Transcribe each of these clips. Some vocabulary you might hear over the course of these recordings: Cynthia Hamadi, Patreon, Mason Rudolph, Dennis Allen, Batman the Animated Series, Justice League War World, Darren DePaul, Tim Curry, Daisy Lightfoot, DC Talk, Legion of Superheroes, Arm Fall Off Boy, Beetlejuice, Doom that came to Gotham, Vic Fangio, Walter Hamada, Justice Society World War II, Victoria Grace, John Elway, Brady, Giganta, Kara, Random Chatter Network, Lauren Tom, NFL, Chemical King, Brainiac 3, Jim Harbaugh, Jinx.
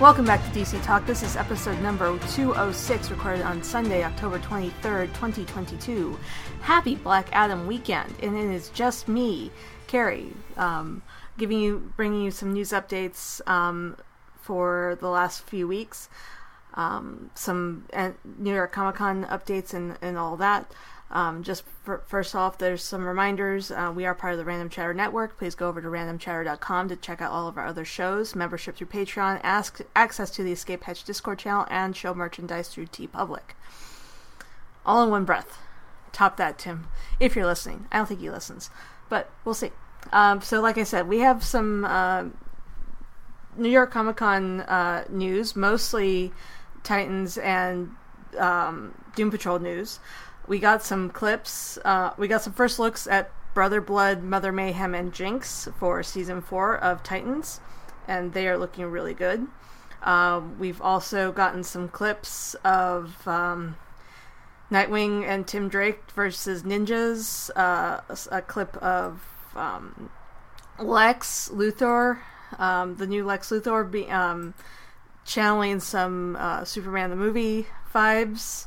Welcome back to DC Talk. This is episode number 206, recorded on Sunday, October 23rd, 2022. Happy Black Adam weekend, and it is just me, Carrie, bringing you some news updates for the last few weeks, some New York Comic Con updates and all that. First off, there's some reminders. We are part of the Random Chatter Network. Please go over to randomchatter.com to check out all of our other shows, membership through Patreon, access to the Escape Hatch Discord channel, and show merchandise through TeePublic. All in one breath. Top that, Tim. If you're listening. I don't think he listens, but we'll see. So like I said, we have some New York Comic Con news, mostly Titans and Doom Patrol news. We got some clips. We got some first looks at Brother Blood, Mother Mayhem, and Jinx for Season 4 of Titans, and they are looking really good. We've also gotten some clips of Nightwing and Tim Drake versus Ninjas, a clip of Lex Luthor, the new Lex Luthor, channeling some Superman the movie vibes.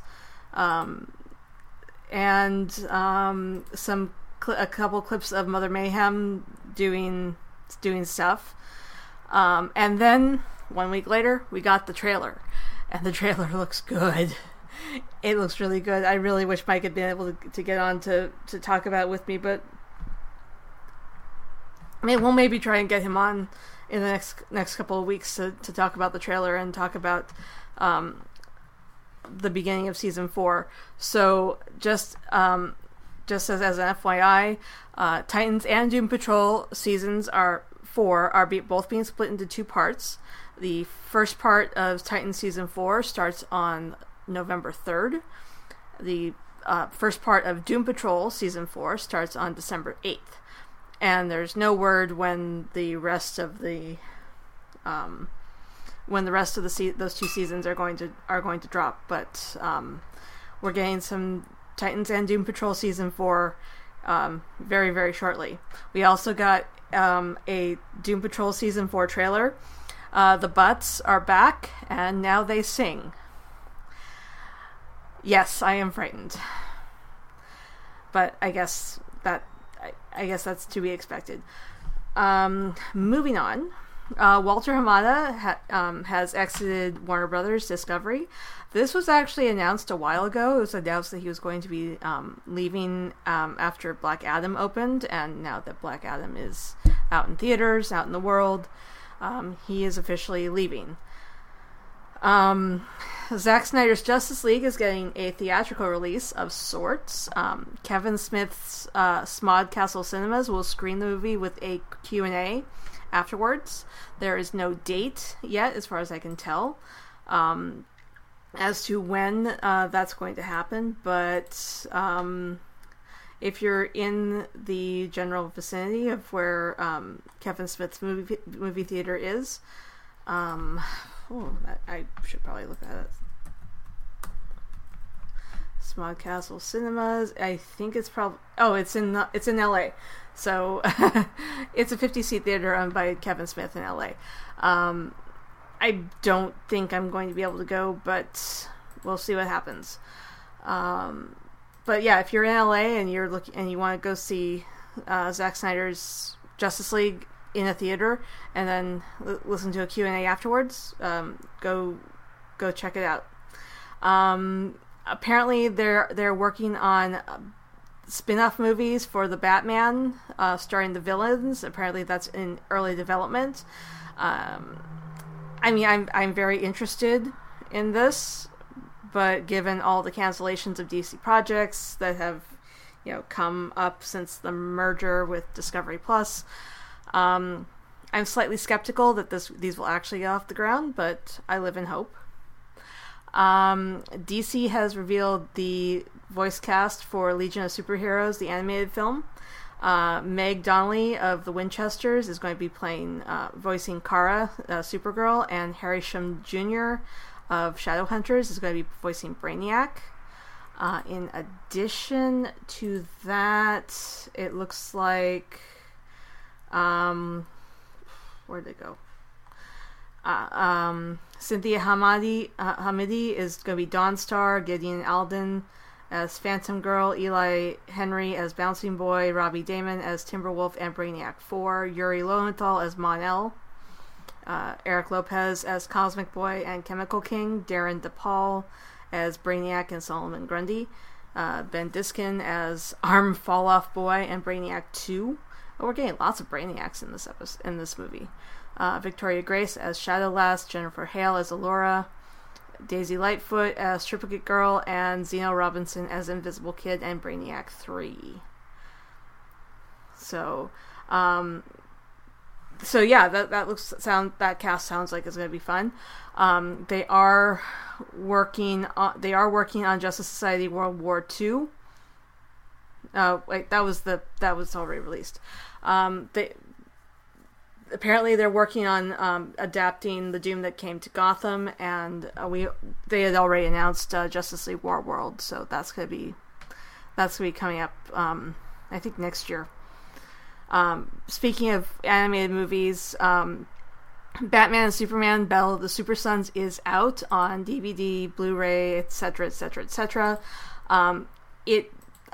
And a couple clips of Mother Mayhem doing stuff, and then 1 week later we got the trailer, and the trailer looks good. It looks really good. I really wish Mike had been able to get on to talk about it with me, but I mean, we'll maybe try and get him on in the next couple of weeks to talk about the trailer and talk about the beginning of Season 4. So just as an FYI, Titans and Doom Patrol seasons are both being split into two parts. The first part of Titans Season 4 starts on November 3rd. The first part of Doom Patrol Season 4 starts on December 8th. And there's no word when the rest of the those two seasons are going to drop, but we're getting some Titans and Doom Patrol Season 4 very, very shortly. We also got a Doom Patrol Season 4 trailer. The Butts are back, and now they sing. Yes, I am frightened, but I guess that's to be expected. Moving on. Walter Hamada has exited Warner Brothers Discovery. This was actually announced a while ago. It was announced that he was going to be leaving after Black Adam opened, and now that Black Adam is out in theaters, out in the world, he is officially leaving. Zack Snyder's Justice League is getting a theatrical release of sorts. Kevin Smith's Smodcastle Cinemas will screen the movie with a Q&A afterwards. There is no date yet, as far as I can tell, as to when that's going to happen, but if you're in the general vicinity of where Kevin Smith's movie theater is, I should probably look at it. Smodcastle Cinemas. I think it's probably. Oh, it's in LA. So it's a 50-seat theater owned by Kevin Smith in LA. I don't think I'm going to be able to go, but we'll see what happens. But yeah, if you're in LA and you're looking and you want to go see Zack Snyder's Justice League in a theater and then listen to a Q&A afterwards, go check it out. Apparently they're working on spin-off movies for the Batman, starring the villains. Apparently that's in early development. I mean, I'm very interested in this, but given all the cancellations of DC projects that have, come up since the merger with Discovery Plus, I'm slightly skeptical that these will actually get off the ground, but I live in hope. DC has revealed the voice cast for Legion of Superheroes, the animated film. Meg Donnelly of the Winchesters is going to be voicing Kara, Supergirl, and Harry Shum Jr. of Shadowhunters is going to be voicing Brainiac. In addition to that, it looks like where'd they go? Cynthia Hamadi is going to be Dawnstar, Gideon Alden as Phantom Girl, Eli Henry as Bouncing Boy, Robbie Damon as Timberwolf and Brainiac 4, Yuri Lowenthal as Mon-El, Eric Lopez as Cosmic Boy and Chemical King, Darren DePaul as Brainiac and Solomon Grundy, Ben Diskin as Arm Fall Off Boy and Brainiac 2. Oh, we're getting lots of Brainiacs in this episode, in this movie. Victoria Grace as Shadowlass, Jennifer Hale as Allura, Daisy Lightfoot as Triplicate Girl, and Zeno Robinson as Invisible Kid and Brainiac 3. So, yeah, that cast sounds like it's going to be fun. They are working on Justice Society World War II. That was already released. Apparently they're working on adapting The Doom That Came to Gotham, and they had already announced Justice League War World, so that's gonna be coming up I think next year. Speaking of animated movies, Batman and Superman: Battle of the Super Sons is out on DVD, Blu-ray, etc., etc., etc.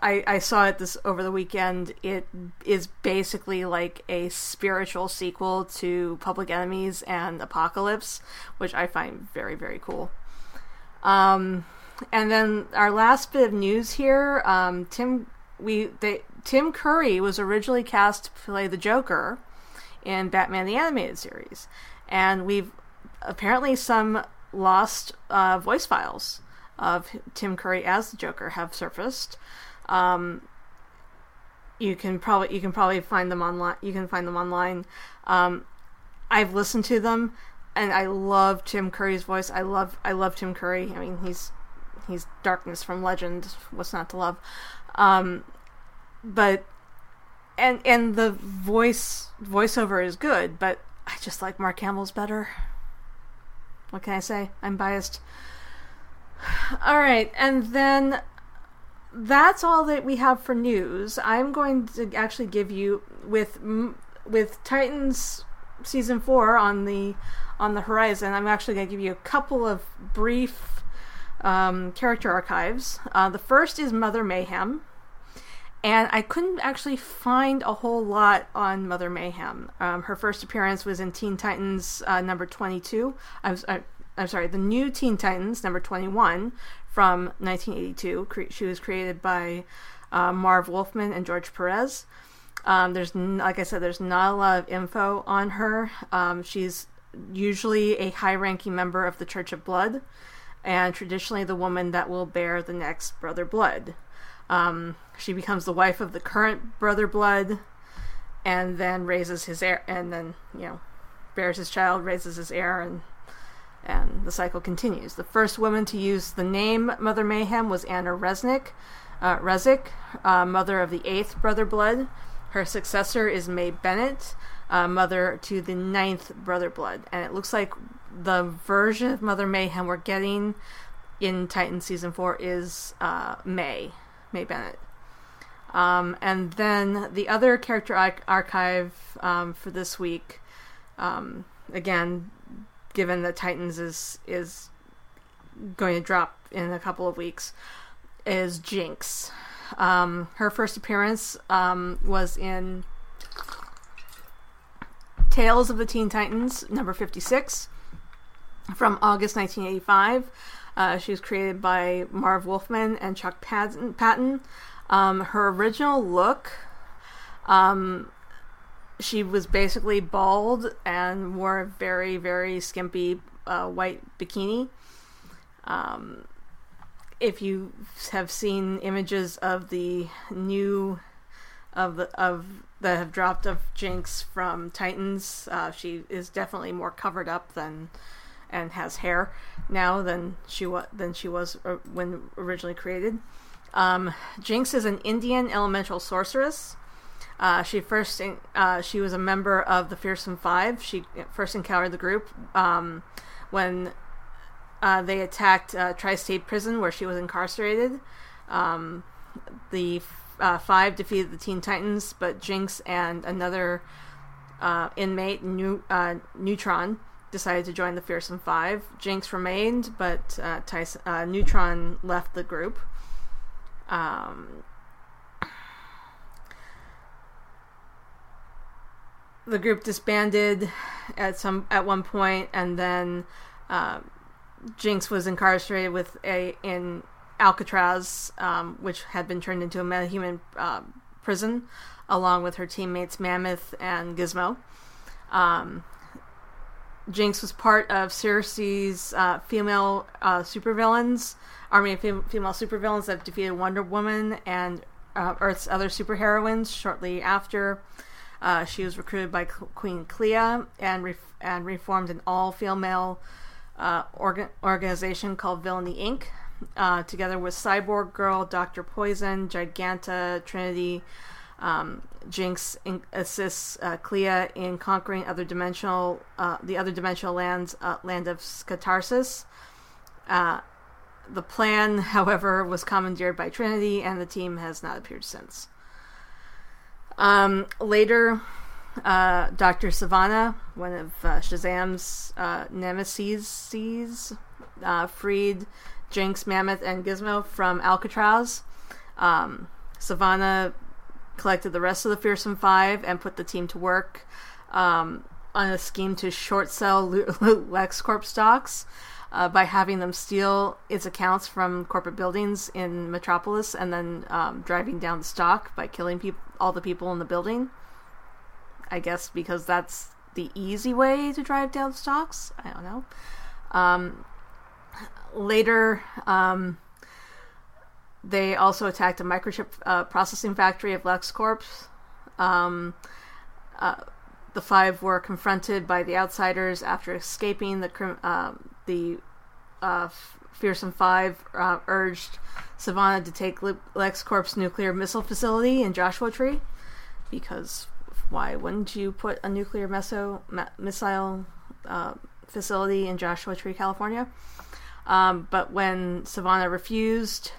I saw it over the weekend. It is basically like a spiritual sequel to Public Enemies and Apocalypse, which I find very, very cool. And then our last bit of news here: Tim Curry was originally cast to play the Joker in Batman the Animated Series, and we've apparently some lost voice files of Tim Curry as the Joker have surfaced. You can probably find them online. You can find them online. I've listened to them, and I love Tim Curry's voice. I love Tim Curry. I mean, he's Darkness from Legend. What's not to love? But the voiceover is good, but I just like Mark Hamill's better. What can I say? I'm biased. All right, and then that's all that we have for news. I'm going to actually give you with Titans season 4 on the horizon. I'm actually going to give you a couple of brief character archives. The first is Mother Mayhem, and I couldn't actually find a whole lot on Mother Mayhem. Her first appearance was in Teen Titans number 22. The new Teen Titans number 21. From 1982, she was created by Marv Wolfman and George Perez. There's not a lot of info on her. She's usually a high-ranking member of the Church of Blood, and traditionally the woman that will bear the next Brother Blood. She becomes the wife of the current Brother Blood, and then raises his heir, and then bears his child, raises his heir, and the cycle continues. The first woman to use the name Mother Mayhem was Anna Resnick, mother of the 8th Brother Blood. Her successor is Mae Bennett, mother to the 9th Brother Blood. And it looks like the version of Mother Mayhem we're getting in Titan Season 4 is Mae Bennett. And then the other character archive for this week, again, given that Titans is going to drop in a couple of weeks, is Jinx. Her first appearance was in Tales of the Teen Titans, number 56, from August 1985. She was created by Marv Wolfman and Chuck Patton. Her original look... she was basically bald and wore a very, very skimpy white bikini. If you have seen images of that have dropped of Jinx from Titans, she is definitely more covered up and has hair now than she was when originally created. Jinx is an Indian elemental sorceress. She was a member of the Fearsome Five. She first encountered the group when they attacked Tri-State Prison, where she was incarcerated. The Five defeated the Teen Titans, but Jinx and another inmate, Neutron, decided to join the Fearsome Five. Jinx remained, but Neutron left the group. The group disbanded at one point, and then Jinx was incarcerated in Alcatraz, which had been turned into a metahuman prison, along with her teammates Mammoth and Gizmo. Jinx was part of Cersei's female supervillains army of female supervillains that defeated Wonder Woman and Earth's other superheroines. Shortly after, she was recruited by Queen Clea and reformed an all-female organization called Villainy Inc. Together with Cyborg Girl, Dr. Poison, Giganta, Trinity. Jinx assists Clea in conquering the other dimensional lands, land of Catharsis. The plan, however, was commandeered by Trinity, and the team has not appeared since. Later, Dr. Savannah, one of Shazam's nemeses, freed Jinx, Mammoth, and Gizmo from Alcatraz. Savannah collected the rest of the Fearsome Five and put the team to work on a scheme to short sell LexCorp stocks by having them steal its accounts from corporate buildings in Metropolis and then driving down the stock by killing all the people in the building. I guess because that's the easy way to drive down stocks. I don't know. Later, they also attacked a microchip processing factory of LexCorp. The five were confronted by the Outsiders after escaping. The Fearsome Five urged Savannah to take LexCorp's nuclear missile facility in Joshua Tree, because why wouldn't you put a nuclear missile facility in Joshua Tree, California? But when Savannah refused,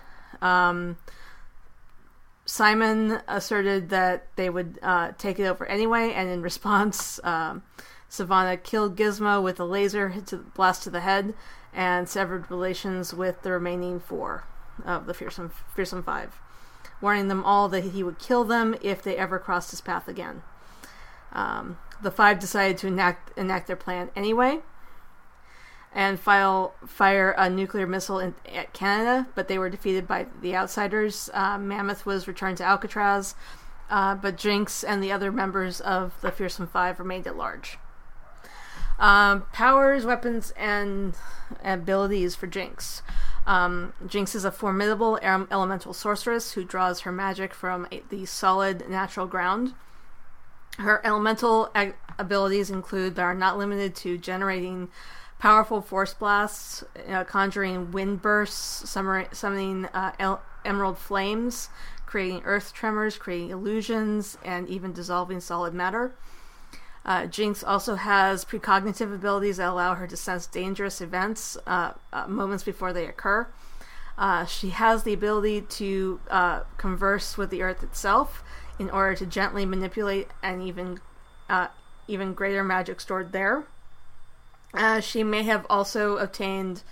Simon asserted that they would take it over anyway, and in response, Savannah killed Gizmo with a laser blast to the head and severed relations with the remaining four of the Fearsome Five, warning them all that he would kill them if they ever crossed his path again. The five decided to enact their plan anyway and fire a nuclear missile at Canada, but they were defeated by the Outsiders. Mammoth was returned to Alcatraz, but Jinx and the other members of the Fearsome Five remained at large. Powers, weapons, and abilities for Jinx. Jinx is a formidable elemental sorceress who draws her magic from the solid natural ground. Her elemental abilities include, but are not limited to, generating powerful force blasts, conjuring wind bursts, summoning emerald flames, creating earth tremors, creating illusions, and even dissolving solid matter. Jinx also has precognitive abilities that allow her to sense dangerous events moments before they occur. She has the ability to converse with the earth itself in order to gently manipulate an even greater magic stored there. She may have also obtained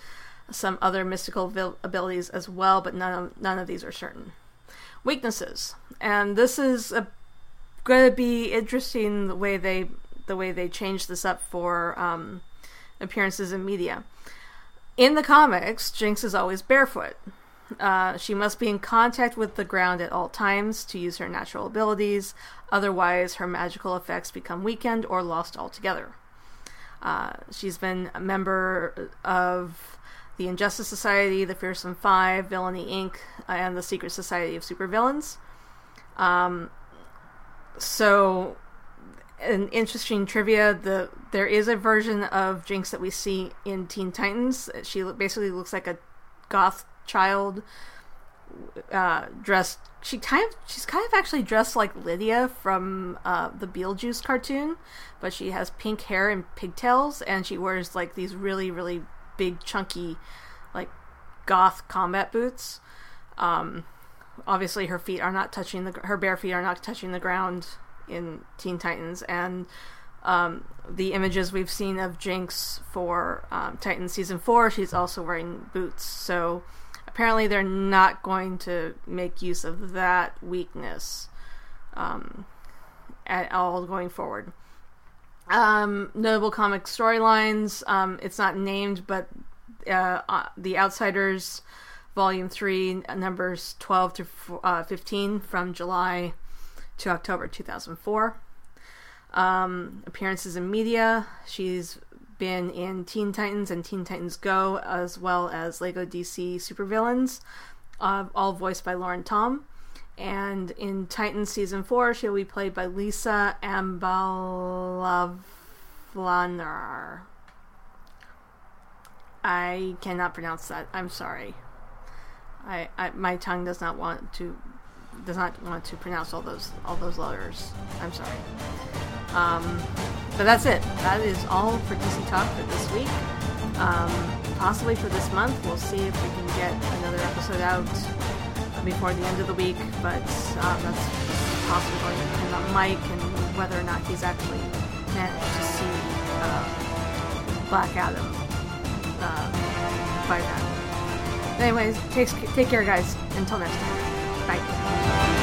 some other mystical abilities as well, but none of these are certain. Weaknesses, and this is going to be interesting the way they change this up for appearances in media. In the comics, Jinx is always barefoot. She must be in contact with the ground at all times to use her natural abilities. Otherwise, her magical effects become weakened or lost altogether. She's been a member of the Injustice Society, the Fearsome Five, Villainy Inc., and the Secret Society of Supervillains. So, an interesting trivia, there is a version of Jinx that we see in Teen Titans. She basically looks like a goth child dressed... She's kind of actually dressed like Lydia from the Beetlejuice cartoon, but she has pink hair and pigtails, and she wears like these really, really big, chunky, like goth combat boots. Obviously, her feet are not touching her bare feet are not touching the ground in Teen Titans, and the images we've seen of Jinx for Titans Season 4, she's also wearing boots. So apparently they're not going to make use of that weakness at all going forward. Notable comic storylines. It's not named, but The Outsiders Volume 3, numbers 12 to 15 from July to October 2004. Appearances in media. She's been in Teen Titans and Teen Titans Go, as well as Lego DC Supervillains, all voiced by Lauren Tom. And in Titans Season 4, she'll be played by Lisa Ambalavlanar. I cannot pronounce that. I'm sorry. I my tongue does not want to pronounce all those letters. I'm sorry. But that's it. That is all for DC Talk for this week. Possibly for this month. We'll see if we can get another episode out before the end of the week, but that's possibly going to depend on Mike and whether or not he's actually managed to see Black Adam by now. Anyways, take care, guys. Until next time. Bye.